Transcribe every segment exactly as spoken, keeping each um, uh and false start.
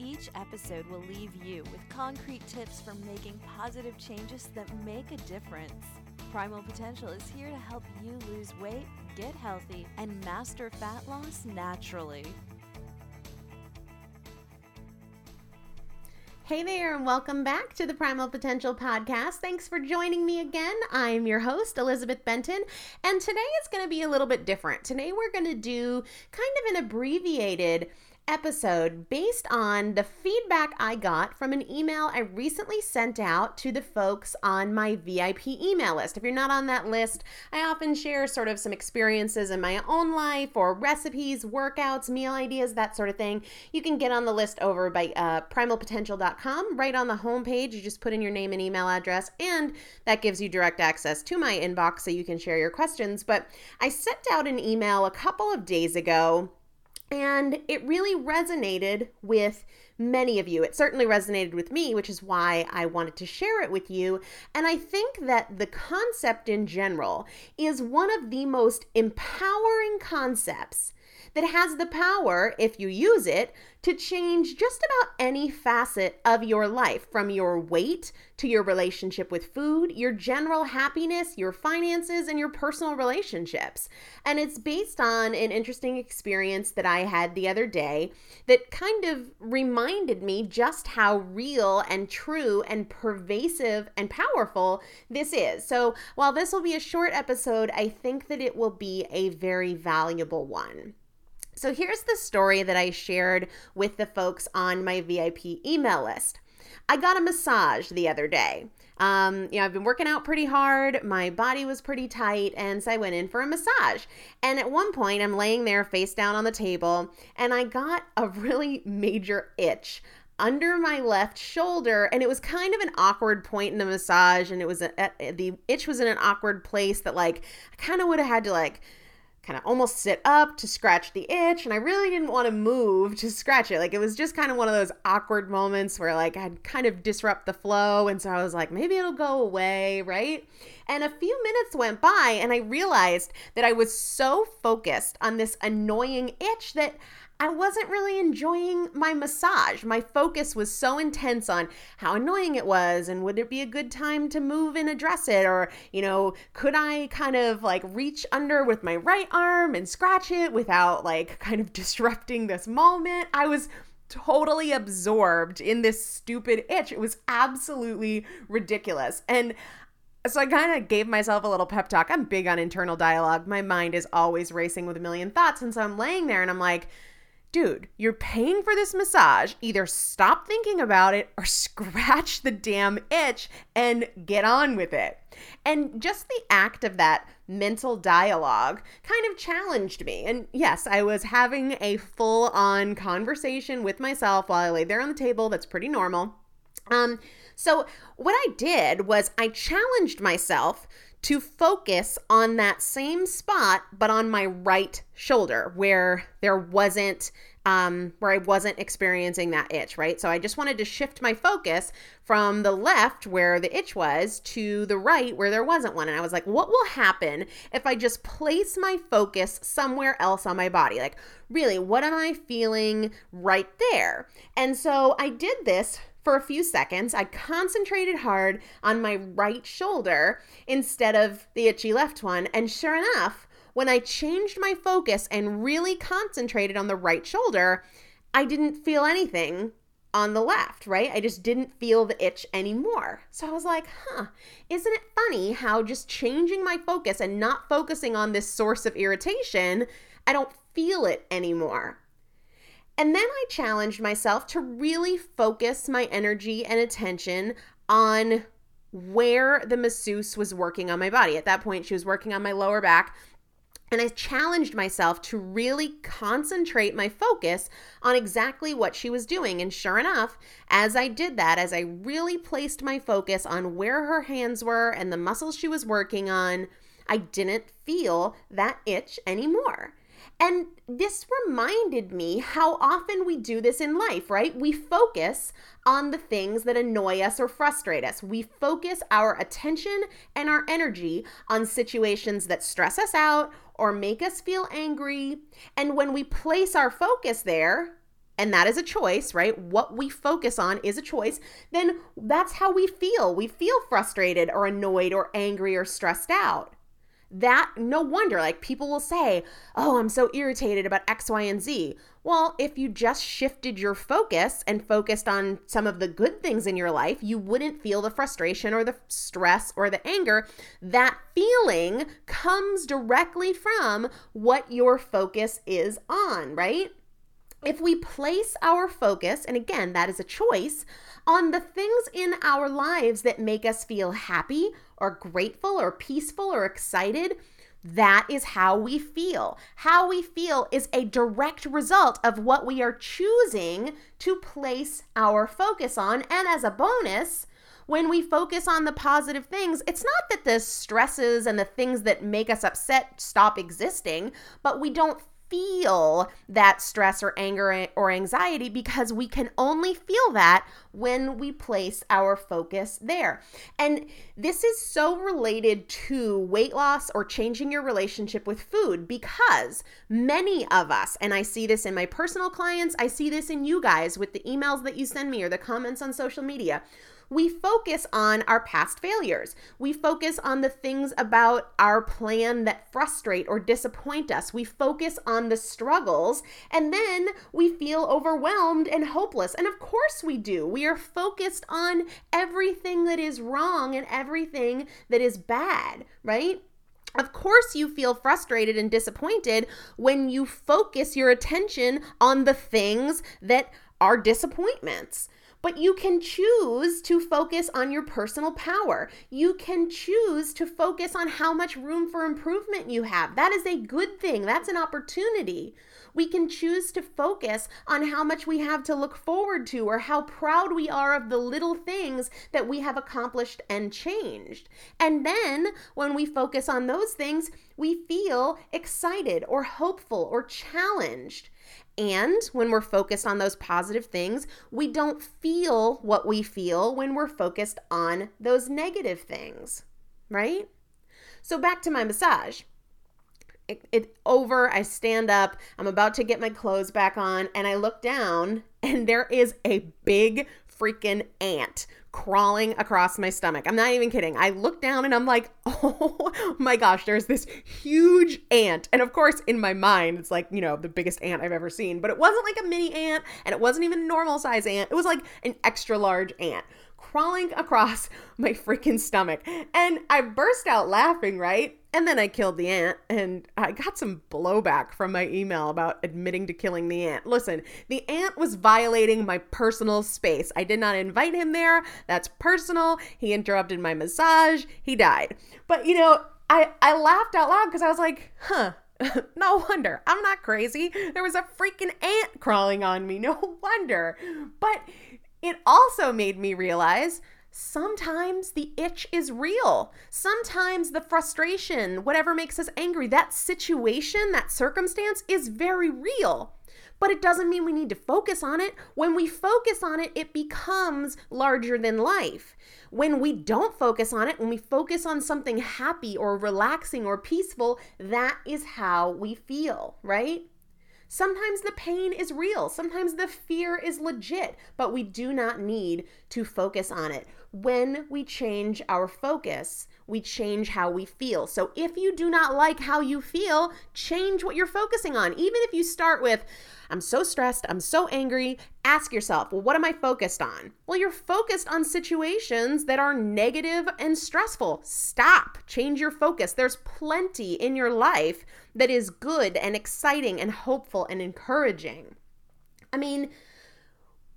Each episode will leave you with concrete tips for making positive changes that make a difference. Primal Potential is here to help you lose weight, get healthy, and master fat loss naturally. Hey there, and welcome back to the Primal Potential Podcast. Thanks for joining me again. I'm your host, Elizabeth Benton, and today is going to be a little bit different. Today we're going to do kind of an abbreviated episode based on the feedback I got from an email I recently sent out to the folks on my V I P email list. If you're not on that list, I often share sort of some experiences in my own life or recipes, workouts, meal ideas, that sort of thing. You can get on the list over by uh, primal potential dot com. Right on the homepage, you just put in your name and email address, and that gives you direct access to my inbox so you can share your questions. But I sent out an email a couple of days ago, and it really resonated with many of you. It certainly resonated with me, which is why I wanted to share it with you. And I think that the concept in general is one of the most empowering concepts that has the power, if you use it, to change just about any facet of your life, from your weight to your relationship with food, your general happiness, your finances, and your personal relationships. And it's based on an interesting experience that I had the other day that kind of reminded me just how real and true and pervasive and powerful this is. So while this will be a short episode, I think that it will be a very valuable one. So here's the story that I shared with the folks on my V I P email list. I got a massage the other day. Um, you know, I've been working out pretty hard. My body was pretty tight, and so I went in for a massage. And at one point, I'm laying there face down on the table, and I got a really major itch under my left shoulder, and it was kind of an awkward point in the massage, and it was a, a, the itch was in an awkward place that, like, I kind of would have had to, like, kind of almost sit up to scratch the itch, and I really didn't want to move to scratch it. Like, it was just kind of one of those awkward moments where, like, I'd kind of disrupt the flow, and so I was like, maybe it'll go away, right? And a few minutes went by, and I realized that I was so focused on this annoying itch that I wasn't really enjoying my massage. My focus was so intense on how annoying it was, and would it be a good time to move and address it, or, you know, could I kind of, like, reach under with my right arm and scratch it without, like, kind of disrupting this moment? I was totally absorbed in this stupid itch. It was absolutely ridiculous. And so I kind of gave myself a little pep talk. I'm big on internal dialogue. My mind is always racing with a million thoughts. And so I'm laying there and I'm like, dude, you're paying for this massage. Either stop thinking about it or scratch the damn itch and get on with it. And just the act of that mental dialogue kind of challenged me. And yes, I was having a full-on conversation with myself while I lay there on the table. That's pretty normal. Um, so what I did was I challenged myself to focus on that same spot, but on my right shoulder, where there wasn't, um, where I wasn't experiencing that itch, right? So I just wanted to shift my focus from the left, where the itch was, to the right, where there wasn't one. And I was like, what will happen if I just place my focus somewhere else on my body? Like, really, what am I feeling right there? And so I did this for a few seconds. I concentrated hard on my right shoulder instead of the itchy left one. And sure enough, when I changed my focus and really concentrated on the right shoulder, I didn't feel anything on the left, right? I just didn't feel the itch anymore. So I was like, huh, isn't it funny how just changing my focus and not focusing on this source of irritation, I don't feel it anymore. And then I challenged myself to really focus my energy and attention on where the masseuse was working on my body. At that point, she was working on my lower back. And I challenged myself to really concentrate my focus on exactly what she was doing. And sure enough, as I did that, as I really placed my focus on where her hands were and the muscles she was working on, I didn't feel that itch anymore. And this reminded me how often we do this in life, right? We focus on the things that annoy us or frustrate us. We focus our attention and our energy on situations that stress us out or make us feel angry. And when we place our focus there, and that is a choice, right? What we focus on is a choice. Then that's how we feel. We feel frustrated or annoyed or angry or stressed out. That, no wonder, like people will say, oh, I'm so irritated about X, Y, and Z. Well, if you just shifted your focus and focused on some of the good things in your life, you wouldn't feel the frustration or the stress or the anger. That feeling comes directly from what your focus is on, right? If we place our focus, and again, that is a choice, on the things in our lives that make us feel happy or grateful or peaceful or excited, that is how we feel. How we feel is a direct result of what we are choosing to place our focus on. And as a bonus, when we focus on the positive things, it's not that the stresses and the things that make us upset stop existing, but we don't feel that stress or anger or anxiety, because we can only feel that when we place our focus there. And this is so related to weight loss or changing your relationship with food, because many of us, and I see this in my personal clients, I see this in you guys with the emails that you send me or the comments on social media, we focus on our past failures. We focus on the things about our plan that frustrate or disappoint us. We focus on the struggles, and then we feel overwhelmed and hopeless. And of course we do. We are focused on everything that is wrong and everything that is bad, right? Of course you feel frustrated and disappointed when you focus your attention on the things that are disappointments. But you can choose to focus on your personal power. You can choose to focus on how much room for improvement you have. That is a good thing. That's an opportunity. We can choose to focus on how much we have to look forward to, or how proud we are of the little things that we have accomplished and changed. And then when we focus on those things, we feel excited or hopeful or challenged. And when we're focused on those positive things, we don't feel what we feel when we're focused on those negative things, right? So back to my massage. It, it over, I stand up, I'm about to get my clothes back on, and I look down, and there is a big freaking ant crawling across my stomach. I'm not even kidding. I look down and I'm like, oh my gosh, there's this huge ant. And of course, in my mind, it's like, you know, the biggest ant I've ever seen. But it wasn't like a mini ant, and it wasn't even a normal size ant. It was like an extra large ant crawling across my freaking stomach. And I burst out laughing, right? And then I killed the ant, and I got some blowback from my email about admitting to killing the ant. Listen, the ant was violating my personal space. I did not invite him there. That's personal. He interrupted my massage. He died. But, you know, I, I laughed out loud because I was like, huh. No wonder. I'm not crazy. There was a freaking ant crawling on me. No wonder. But it also made me realize sometimes the itch is real. Sometimes the frustration, whatever makes us angry, that situation, that circumstance is very real. But it doesn't mean we need to focus on it. When we focus on it, it becomes larger than life. When we don't focus on it, when we focus on something happy or relaxing or peaceful, that is how we feel, right? Sometimes the pain is real. Sometimes the fear is legit, but we do not need to focus on it. When we change our focus, we change how we feel. So if you do not like how you feel, change what you're focusing on. Even if you start with, I'm so stressed, I'm so angry, ask yourself, well, what am I focused on? Well, you're focused on situations that are negative and stressful. Stop. Change your focus. There's plenty in your life that is good and exciting and hopeful and encouraging. I mean,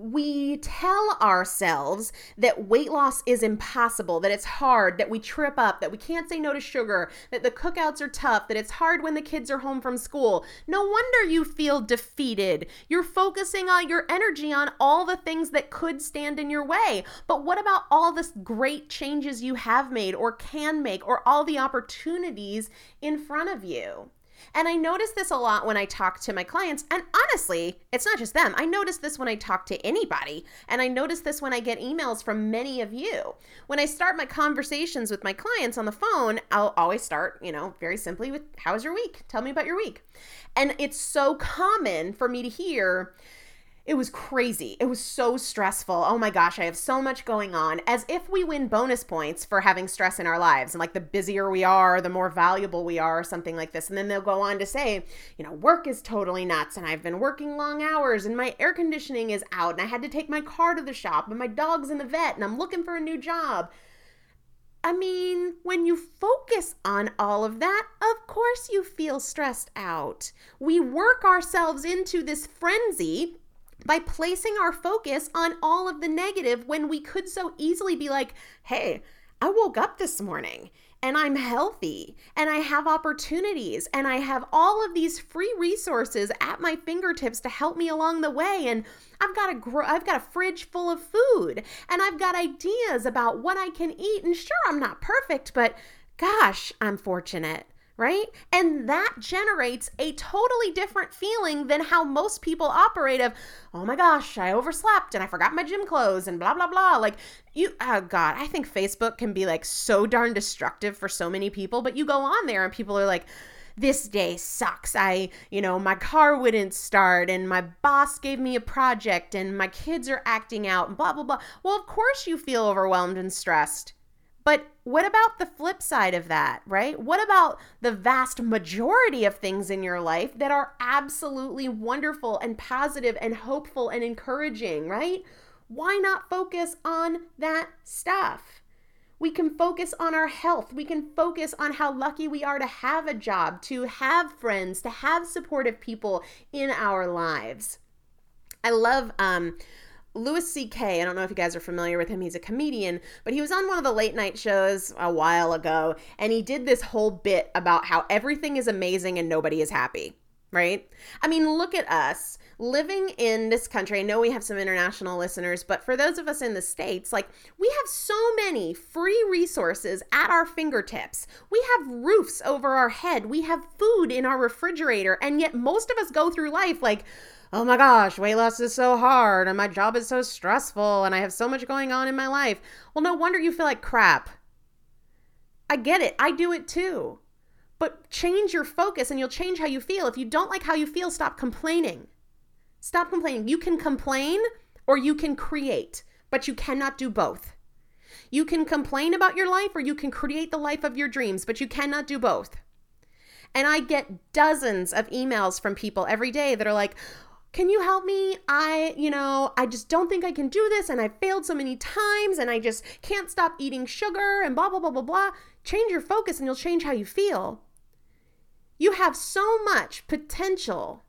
we tell ourselves that weight loss is impossible, that it's hard, that we trip up, that we can't say no to sugar, that the cookouts are tough, that it's hard when the kids are home from school. No wonder you feel defeated. You're focusing all your energy on all the things that could stand in your way. But what about all the great changes you have made or can make, or all the opportunities in front of you? And I notice this a lot when I talk to my clients. And honestly, it's not just them. I notice this when I talk to anybody. And I notice this when I get emails from many of you. When I start my conversations with my clients on the phone, I'll always start, you know, very simply with, how was your week? Tell me about your week. And it's so common for me to hear, It was crazy. It was so stressful. Oh my gosh, I have so much going on. As if we win bonus points for having stress in our lives. And like the busier we are, the more valuable we are, or something like this. And then they'll go on to say, you know, work is totally nuts and I've been working long hours and my air conditioning is out and I had to take my car to the shop and my dog's in the vet and I'm looking for a new job. I mean, when you focus on all of that, of course you feel stressed out. We work ourselves into this frenzy by placing our focus on all of the negative when we could so easily be like, hey, I woke up this morning and I'm healthy and I have opportunities and I have all of these free resources at my fingertips to help me along the way, and I've got a gr- I've got a fridge full of food and I've got ideas about what I can eat, and sure, I'm not perfect, but gosh, I'm fortunate. Right? And that generates a totally different feeling than how most people operate of, oh my gosh, I overslept and I forgot my gym clothes and blah, blah, blah. Like you, oh God, I think Facebook can be like so darn destructive for so many people, but you go on there and people are like, this day sucks. I, you know, my car wouldn't start and my boss gave me a project and my kids are acting out and blah, blah, blah. Well, of course you feel overwhelmed and stressed. But what about the flip side of that, right? What about the vast majority of things in your life that are absolutely wonderful and positive and hopeful and encouraging, right? Why not focus on that stuff? We can focus on our health. We can focus on how lucky we are to have a job, to have friends, to have supportive people in our lives. I love, um, Louis C K, I don't know if you guys are familiar with him, he's a comedian, but he was on one of the late night shows a while ago, and he did this whole bit about how everything is amazing and nobody is happy, right? I mean, look at us living in this country. I know we have some international listeners, but for those of us in the States, like we have so many free resources at our fingertips. We have roofs over our head. We have food in our refrigerator, and yet most of us go through life like, oh my gosh, weight loss is so hard and my job is so stressful and I have so much going on in my life. Well, no wonder you feel like crap. I get it. I do it too. But change your focus and you'll change how you feel. If you don't like how you feel, stop complaining. Stop complaining. You can complain or you can create, but you cannot do both. You can complain about your life or you can create the life of your dreams, but you cannot do both. And I get dozens of emails from people every day that are like, can you help me? I, you know, I just don't think I can do this and I failed so many times and I just can't stop eating sugar and blah, blah, blah, blah, blah. Change your focus and you'll change how you feel. You have so much potential.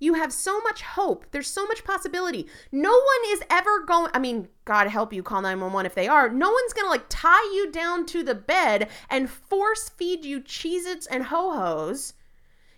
You have so much hope. There's so much possibility. No one is ever going, I mean, God help you, call nine one one if they are. No one's going to like tie you down to the bed and force feed you Cheez-Its and Ho-Hos.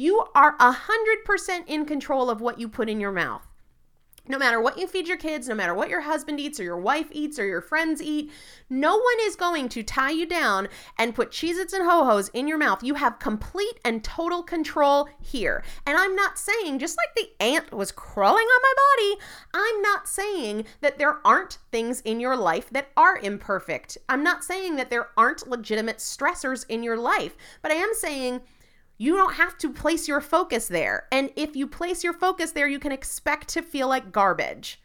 You are one hundred percent in control of what you put in your mouth. No matter what you feed your kids, no matter what your husband eats or your wife eats or your friends eat, no one is going to tie you down and put Cheez-Its and Ho-Hos in your mouth. You have complete and total control here. And I'm not saying, just like the ant was crawling on my body, I'm not saying that there aren't things in your life that are imperfect. I'm not saying that there aren't legitimate stressors in your life, but I am saying you don't have to place your focus there. And if you place your focus there, you can expect to feel like garbage.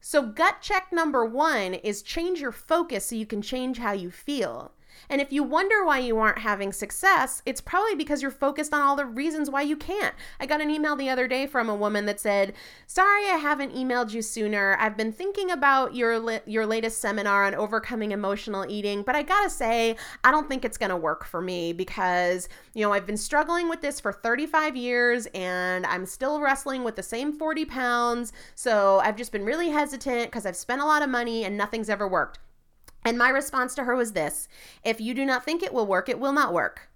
So gut check number one is change your focus so you can change how you feel. And if you wonder why you aren't having success, it's probably because you're focused on all the reasons why you can't. I got an email the other day from a woman that said, sorry, I haven't emailed you sooner. I've been thinking about your li- your latest seminar on overcoming emotional eating, but I gotta say, I don't think it's gonna work for me because, you know, I've been struggling with this for thirty-five years and I'm still wrestling with the same forty pounds. So I've just been really hesitant because I've spent a lot of money and nothing's ever worked. And my response to her was this: if you do not think it will work, it will not work.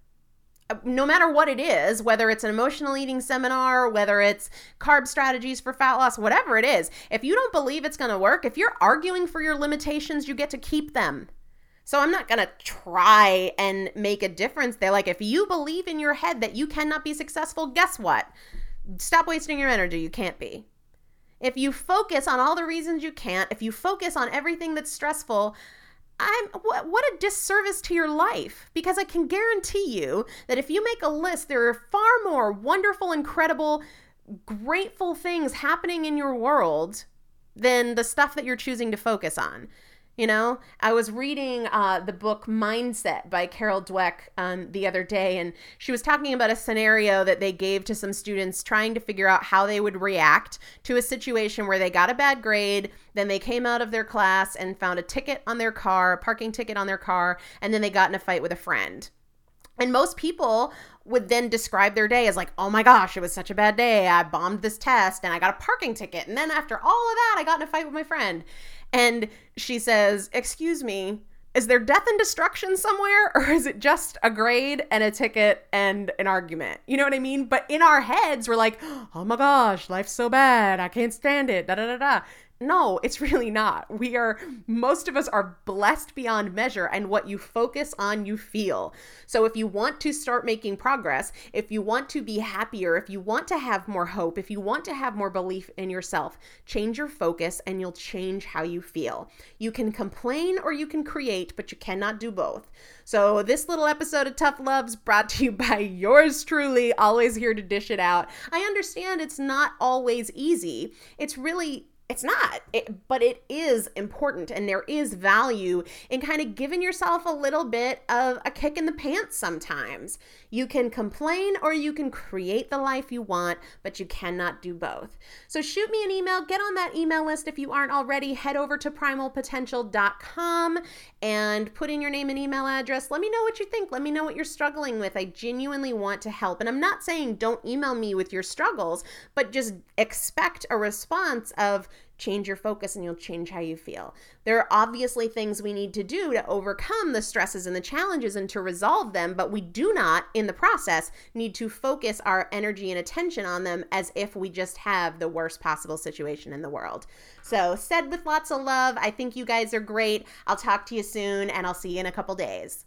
No matter what it is, whether it's an emotional eating seminar, whether it's carb strategies for fat loss, whatever it is, if you don't believe it's going to work, if you're arguing for your limitations, you get to keep them. So I'm not going to try and make a difference there. Like if you believe in your head that you cannot be successful, guess what? Stop wasting your energy. You can't be. If you focus on all the reasons you can't, if you focus on everything that's stressful, I'm, what, what a disservice to your life, because I can guarantee you that if you make a list, there are far more wonderful, incredible grateful things happening in your world than the stuff that you're choosing to focus on. You know, I was reading uh, the book Mindset by Carol Dweck um, the other day, and she was talking about a scenario that they gave to some students trying to figure out how they would react to a situation where they got a bad grade, then they came out of their class and found a ticket on their car, a parking ticket on their car, and then they got in a fight with a friend. And most people would then describe their day as like, oh my gosh, it was such a bad day. I bombed this test and I got a parking ticket. And then after all of that, I got in a fight with my friend. And she says, excuse me, is there death and destruction somewhere? Or is it just a grade and a ticket and an argument? You know what I mean? But in our heads, we're like, oh my gosh, life's so bad. I can't stand it. Da da da da. No, it's really not. We are, most of us are blessed beyond measure, and what you focus on, you feel. So if you want to start making progress, if you want to be happier, if you want to have more hope, if you want to have more belief in yourself, change your focus and you'll change how you feel. You can complain or you can create, but you cannot do both. So this little episode of Tough Love's brought to you by yours truly, always here to dish it out. I understand it's not always easy. It's really It's not, it, but it is important, and there is value in kind of giving yourself a little bit of a kick in the pants sometimes. You can complain or you can create the life you want, but you cannot do both. So shoot me an email, get on that email list if you aren't already. Head over to primal potential dot com and put in your name and email address. Let me know what you think. Let me know what you're struggling with. I genuinely want to help, and I'm not saying don't email me with your struggles, but just expect a response of, change your focus and you'll change how you feel. There are obviously things we need to do to overcome the stresses and the challenges and to resolve them, but we do not, in the process, need to focus our energy and attention on them as if we just have the worst possible situation in the world. So, said with lots of love, I think you guys are great. I'll talk to you soon, and I'll see you in a couple days.